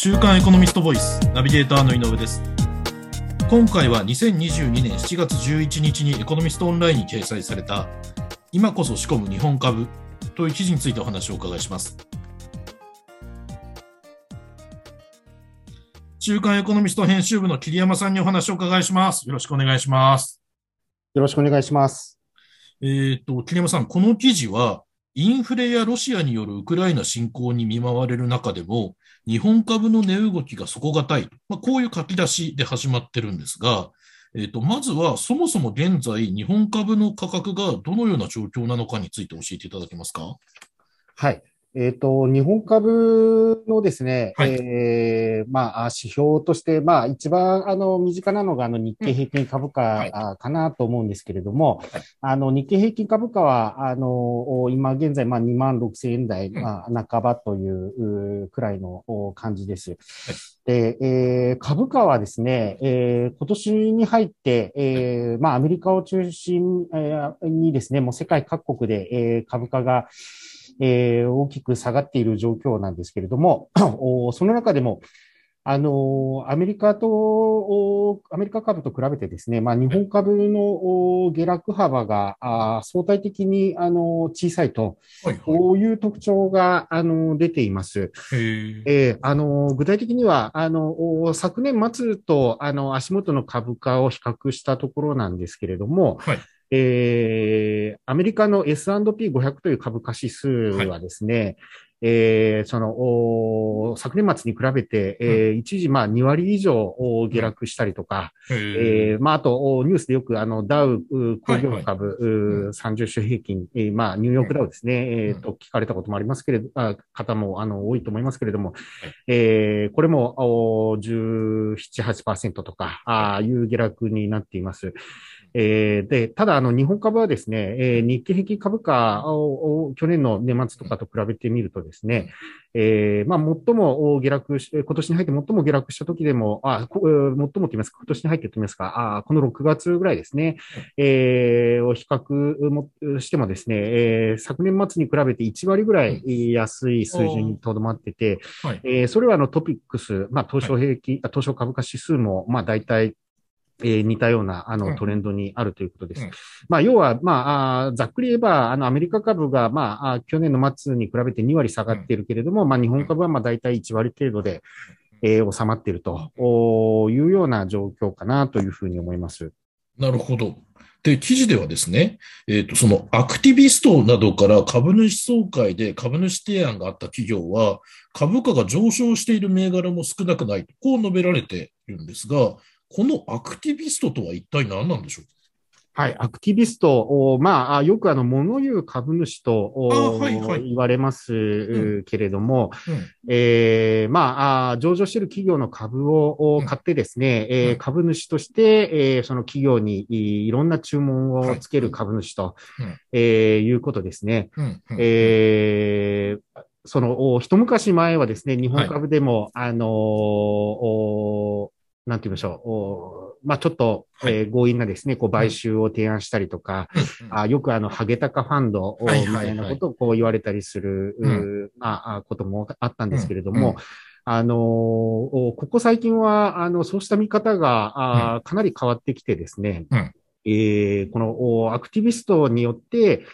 週刊エコノミストボイスナビゲーターの井上です。今回は2022年7月11日にエコノミストオンラインに掲載された今こそ仕込む日本株という記事についてお話をお伺いします。週刊エコノミスト編集部の桐山さんにお話をお伺いします。よろしくお願いします。よろしくお願いします。桐山さん、この記事はインフレやロシアによるウクライナ侵攻に見舞われる中でも日本株の値動きが底堅い、こういう書き出しで始まってるんですが、まずはそもそも現在日本株の価格がどのような状況なのかについて教えていただけますか。はい、日本株のですね、はい、指標として、一番身近なのが日経平均株価かなと思うんですけれども、はい、日経平均株価は今現在26,000円台、半ばというくらいの感じです。はい。で株価はですね、今年に入って、アメリカを中心にですね、もう世界各国で、株価が大きく下がっている状況なんですけれども、その中でも、アメリカ株と比べてですね、日本株の下落幅が相対的に小さいと、こういう特徴が出ています。具体的には、昨年末と足元の株価を比較したところなんですけれども、はい、アメリカの S&P500 という株価指数はですね、はい、昨年末に比べて、一時2割以上下落したりとか、あとニュースでよくダウ工業株30種平均、ニューヨークダウですね、聞かれたこともありますけれど、方も多いと思いますけれども、これも17-8% とかいう下落になっています。で、ただ日本株はですね、日経平均株価を去年の年末とかと比べてみるとですね、最も下落し、今年に入って最も下落した時でも、今年に入ってと言いますか、この6月ぐらいですね、を比較してもですね、昨年末に比べて1割ぐらい安い水準にとどまってて、それはトピックス、東証株価指数も、大体、似たようなトレンドにあるということです。要は、ざっくり言えば、アメリカ株が、去年の末に比べて2割下がっているけれども、日本株はだいたい1割程度で、収まっているというような状況かなというふうに思います。なるほど。で、記事ではですね、そのアクティビストなどから株主総会で株主提案があった企業は、株価が上昇している銘柄も少なくないと、こう述べられているんですが、このアクティビストとは一体何なんでしょうか。はい、アクティビストを、よく物言う株主と、言われますけれども、上場している企業の株を買ってですね、株主として、その企業にいろんな注文をつける株主と、いうことですね。一昔前はですね、日本株でも、なんて言いましょう。ちょっと、強引なですね、買収を提案したりとか、よくハゲタカファンドみたいなことを言われたりする、こともあったんですけれども、ここ最近は、そうした見方が、かなり変わってきてですね、このアクティビストによって、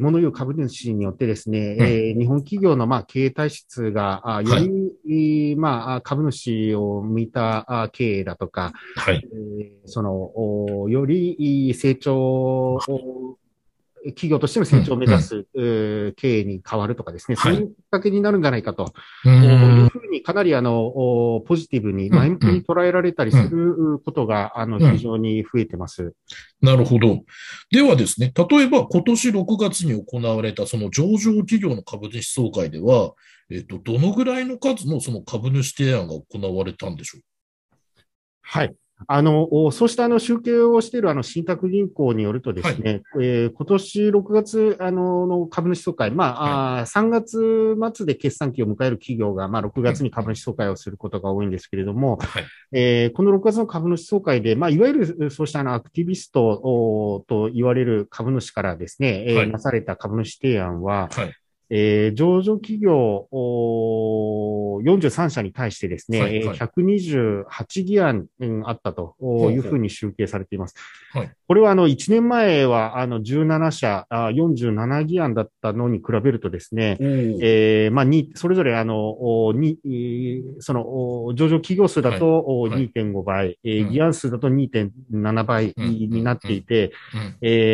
物言う株主によってですね、日本企業の経営体質がより、株主を向いた経営だとか、より成長を企業としての成長を目指す経営に変わるとかですね、そういうきっかけになるんじゃないかと、いうふうにかなりポジティブに前向きに捉えられたりすることが非常に増えてます。なるほど。ではですね、例えば今年6月に行われたその上場企業の株主総会では、どのぐらいの数のその株主提案が行われたんでしょう。はい。そうした集計をしている信託銀行によるとですね、今年6月の株主総会、3月末で決算期を迎える企業が、6月に株主総会をすることが多いんですけれども、この6月の株主総会で、いわゆるそうしたアクティビストと言われる株主からですね、なされた株主提案は、上場企業43社に対してですね、はいはい、128議案、あったというふうに集計されています。はい、これは1年前は17社、47議案だったのに比べるとですね、まあそれぞれその上場企業数だと 2.5 倍、はいはい、議案数だと 2.7 倍になっていて、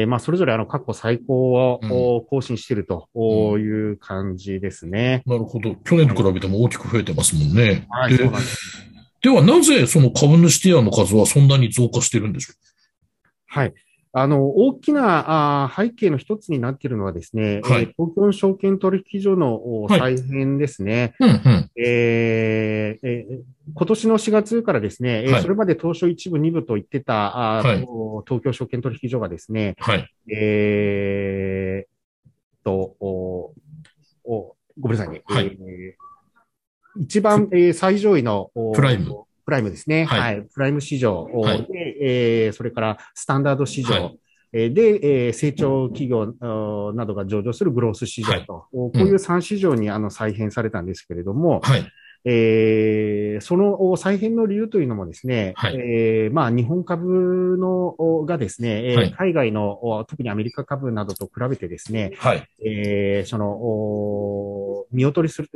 まあそれぞれ過去最高を更新しているという感じですね。なるほど。去年と比べても大きく増えてますもんね。はい、そうなんです。ではなぜその株主提案の数はそんなに増加してるんでしょう。はい。大きな背景の一つになっているのはですね、はい、東京の証券取引所の再編ですね。はい、うんうん今年の4月からですね、はい、それまで東証1部2部と言ってた、はい、東京証券取引所がですね、はい、ごめんなさいね。はい一番、最上位のプライムですね。はい。はい、プライム市場で、はいそれからスタンダード市場、はいで、成長企業などが上場するグロース市場と、はい、こういう3市場に再編されたんですけれども、はいその再編の理由というのもですね、はいまあ日本株がですね、はい、海外の特にアメリカ株などと比べてですね、はいその見劣りする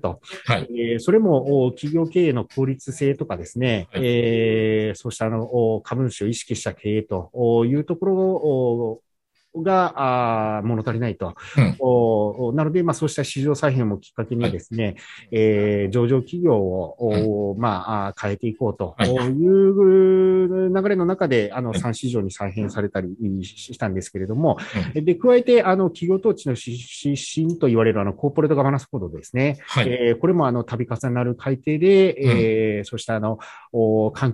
と、はいそれも企業経営の効率性とかですね、はいそうした株主を意識した経営というところをが物足りないと、うん、なので、まあ、そうした市場再編もきっかけにですね、はい上場企業を、はい、まあ、変えていこうという流れの中で3市場に再編されたりしたんですけれども、はい、で加えて企業統治の指針と言われるコーポレートガバナンスコードですね、はいこれも度重なる改定で、うんそうした環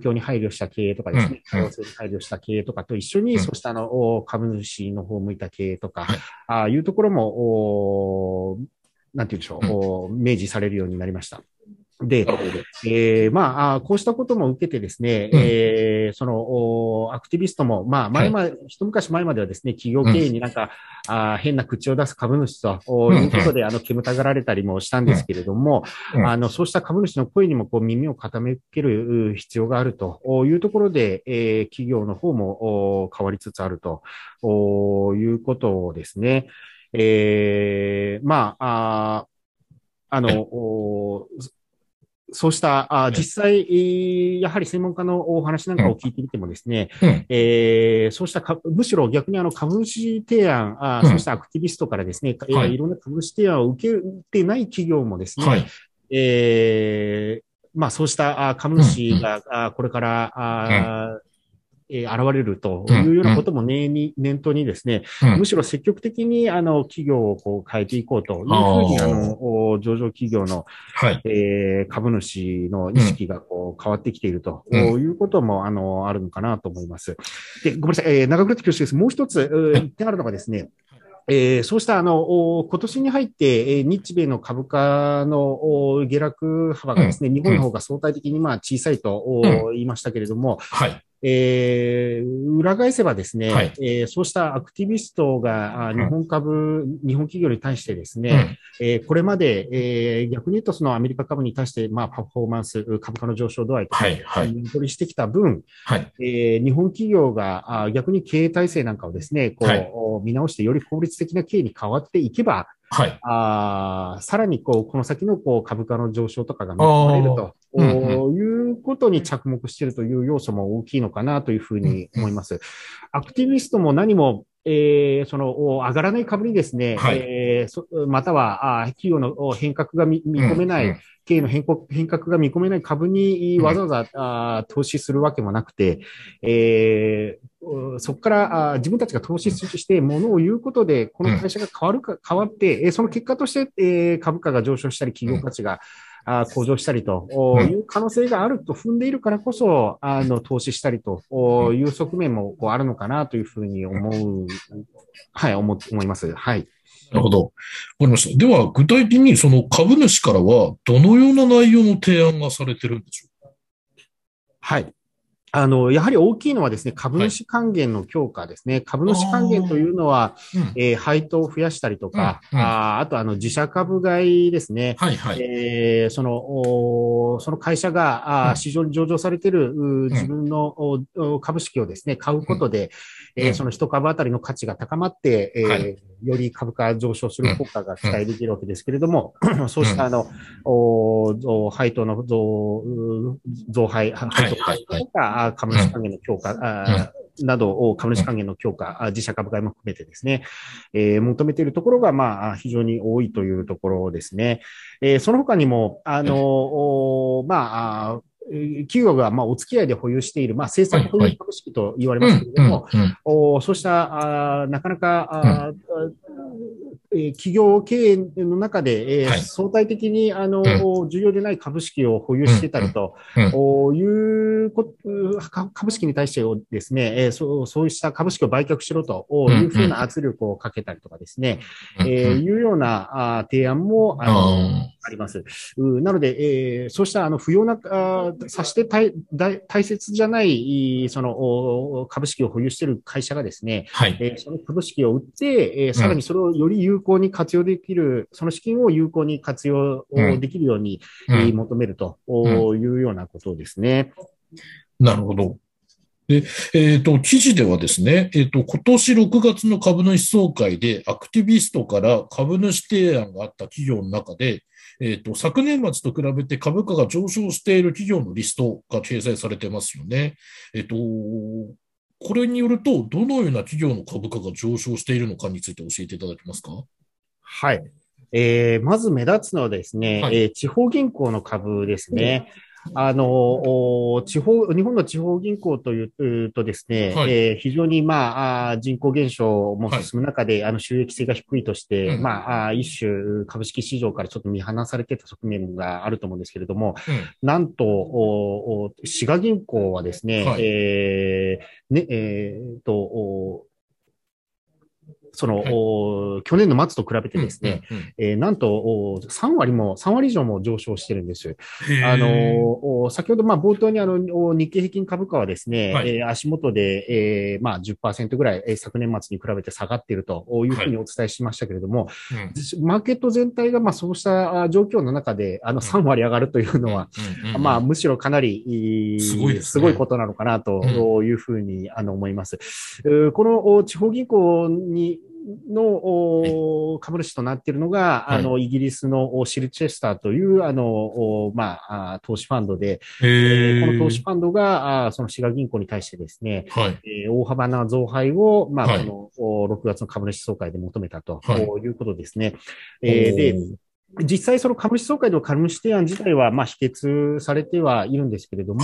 境に配慮した経営とかですね、多様性に配慮した経営とかと一緒に、うん、そうした株主の方向いた経営とか、はい、ああいうところもなんて言うんでしょう、明示されるようになりました。で、まあ、こうしたことも受けてですね、うんその、アクティビストも、まあ、はい、一昔前まではですね、企業経営になんか、うん、変な口を出す株主ということで、うん、煙たがられたりもしたんですけれども、うん、そうした株主の声にもこう耳を傾ける必要があるというところで、企業の方も変わりつつあるということをですね、まあ、そうした、実際、やはり専門家のお話なんかを聞いてみてもですね、うんそうした、むしろ逆に株主提案、うん、そうしたアクティビストからですね、はい、いろんな株主提案を受けてない企業もですね、はいまあそうした株主がこれから、うん現れるというようなことも念頭にですね、うん、むしろ積極的に企業をこう変えていこうというふうに上場企業の、はい株主の意識がこう変わってきているということもあるのかなと思います。で、ごめんなさい、長くなって恐縮です。もう一つ言ってあるのがですね。そうした今年に入って、日米の株価の下落幅がですね、うん、日本の方が相対的にまあ小さいと、うん、言いましたけれども、はい裏返せばですね、はいそうしたアクティビストが日本企業に対してですね、うんこれまで、逆に言うとそのアメリカ株に対して、まあ、パフォーマンス、株価の上昇度合いとか、見取りしてきた分、はい日本企業が逆に経営体制なんかをですね、こう、はい、見直してより効率的な経営に変わっていけば、はい、さらにこの先の株価の上昇とかが見込まれると、いうことに着目しているという要素も大きいのかなというふうに思います。アクティビストも何もその上がらない株にですね、はいまたは企業の変革が見込めない、経営の変革が見込めない株にわざわざ、投資するわけもなくて、そこから自分たちが投資して物を言うことで、この会社が変わって、その結果として、株価が上昇したり、企業価値が、向上したりという可能性があると踏んでいるからこそ、投資したりという側面もこうあるのかなというふうにはい、思います。はい。なるほど。わかりました。では、具体的にその株主からは、どのような内容の提案がされてるんでしょうか。はい。やはり大きいのはですね、株主還元の強化ですね。はい、株主還元というのは、配当を増やしたりとか、あと自社株買いですね。はいはい。その会社が市場に上場されている自分の株式をですね、買うことで、その一株あたりの価値が高まって、より株価上昇する効果が期待できるわけですけれども、そうした配当の増配、配当とか、株主還元の強化などを株主還元の強化、自社株買いも含めてですね、求めているところが、まあ、非常に多いというところですね。その他にも、企業がお付き合いで保有している、政策保有株式と言われますけれども、そうした、なかなか、企業経営の中で、相対的に重要でない株式を保有してたりという株式に対してですね、そうした株式を売却しろというふうな圧力をかけたりとかですね、いうような提案もあります。なので、そうした不要な、さして大切じゃないその株式を保有している会社がですね、その株式を売って、さらにそれをより有効に活用できる、その資金を有効に活用できるように求めるというようなことですね。なるほど。で、記事ではですね、今年6月の株主総会でアクティビストから株主提案があった企業の中で、昨年末と比べて株価が上昇している企業のリストが掲載されてますよね。これによると、どのような企業の株価が上昇しているのかについて教えていただけますか？はい。まず目立つのはですね、地方銀行の株ですね。日本の地方銀行というとですね、非常に人口減少も進む中で、収益性が低いとして、一種株式市場からちょっと見放されてた側面があると思うんですけれども、なんと、滋賀銀行はですね、去年の末と比べてですね、なんと3割以上も上昇してるんです。先ほど冒頭に日経平均株価はですね、足元で10% ぐらい昨年末に比べて下がっているというふうにお伝えしましたけれども、マーケット全体がそうした状況の中で3割上がるというのは、むしろかなりすごいことなのかなというふうに思います。この地方銀行にの株主となっているのが、イギリスのシルチェスターという、投資ファンドで、この投資ファンドが、その滋賀銀行に対してですね、大幅な増配を、この6月の株主総会で求めたということですね。で、実際その株主総会の株主提案自体は、否決されてはいるんですけれども、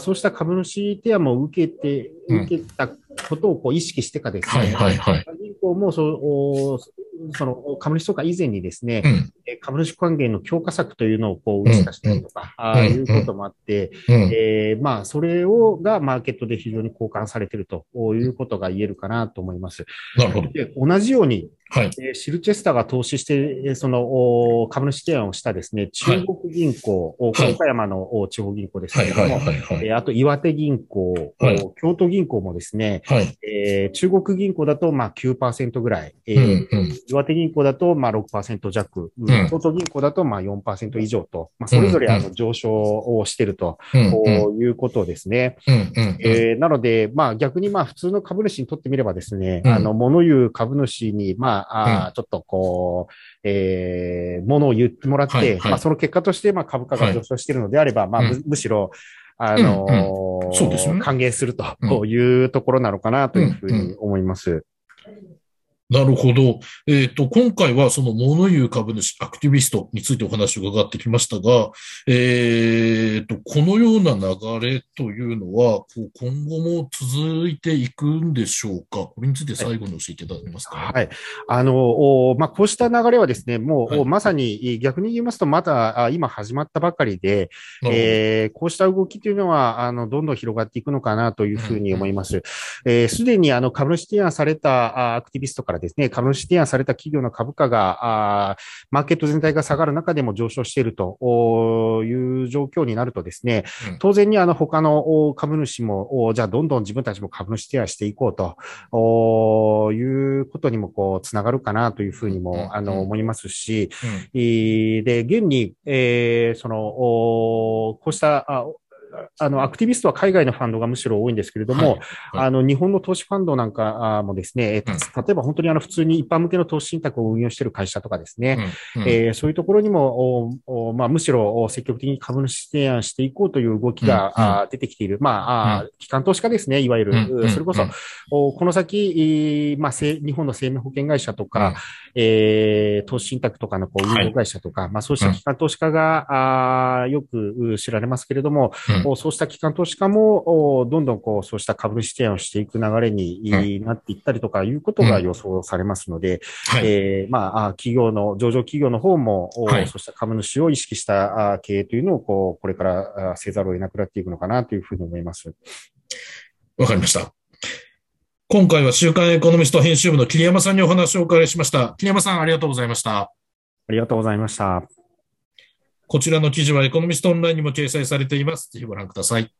そうした株主提案も受けたことを意識してかですね、銀行もその株主総会以前にですね、株主還元の強化策というのを打ち出したりとか、いうこともあって、それがマーケットで非常に好感されているということが言えるかなと思います。なるほど。で、同じように、シルチェスターが投資して、その株主提案をしたですね、中国銀行、岡山の地方銀行ですけれども、あと岩手銀行、京都銀行もですね、中国銀行だと9% ぐらい、岩手銀行だと6% 弱、京都銀行だと4% 以上と、それぞれ上昇をしているということですね。なので、逆に普通の株主にとってみればですね、物言う株主に、ちょっと物を言ってもらって、その結果として株価が上昇しているのであれば、むしろ、歓迎するというところなのかなというふうに思います。なるほど。今回はその物言う株主、アクティビストについてお話を伺ってきましたが、このような流れというのは、今後も続いていくんでしょうか？これについて最後に教えていただけますか？はい。こうした流れはですね、もうまさに逆に言いますと、まだ今始まったばかりで、こうした動きというのは、どんどん広がっていくのかなというふうに思います。すでに株主提案されたアクティビストからからですね、株主提案された企業の株価がマーケット全体が下がる中でも上昇しているという状況になるとですね、当然に他の株主もじゃあどんどん自分たちも株主提案していこうということにもこうつながるかなというふうにも思いますし、で現にそのこうしたアクティビストは海外のファンドがむしろ多いんですけれども、はいはい、日本の投資ファンドなんかもですね、例えば本当に普通に一般向けの投資信託を運用している会社とかですね、そういうところにも、むしろ積極的に株主提案していこうという動きが、出てきている。機関投資家ですね、いわゆる。それこそ、この先、日本の生命保険会社とか、投資信託とかの運用会社とか、そうした機関投資家が、よく知られますけれども、そうした機関投資家もどんどんそうした株主提案をしていく流れになっていったりとかいうことが予想されますので、上場企業の方もそうした株主を意識した経営というのをこれからせざるを得なくなっていくのかなというふうに思います。わかりました。今回は週刊エコノミスト編集部の桐山さんにお話をお伺いしました。桐山さん、ありがとうございました。ありがとうございました。こちらの記事はエコノミストオンラインにも掲載されています。ぜひご覧ください。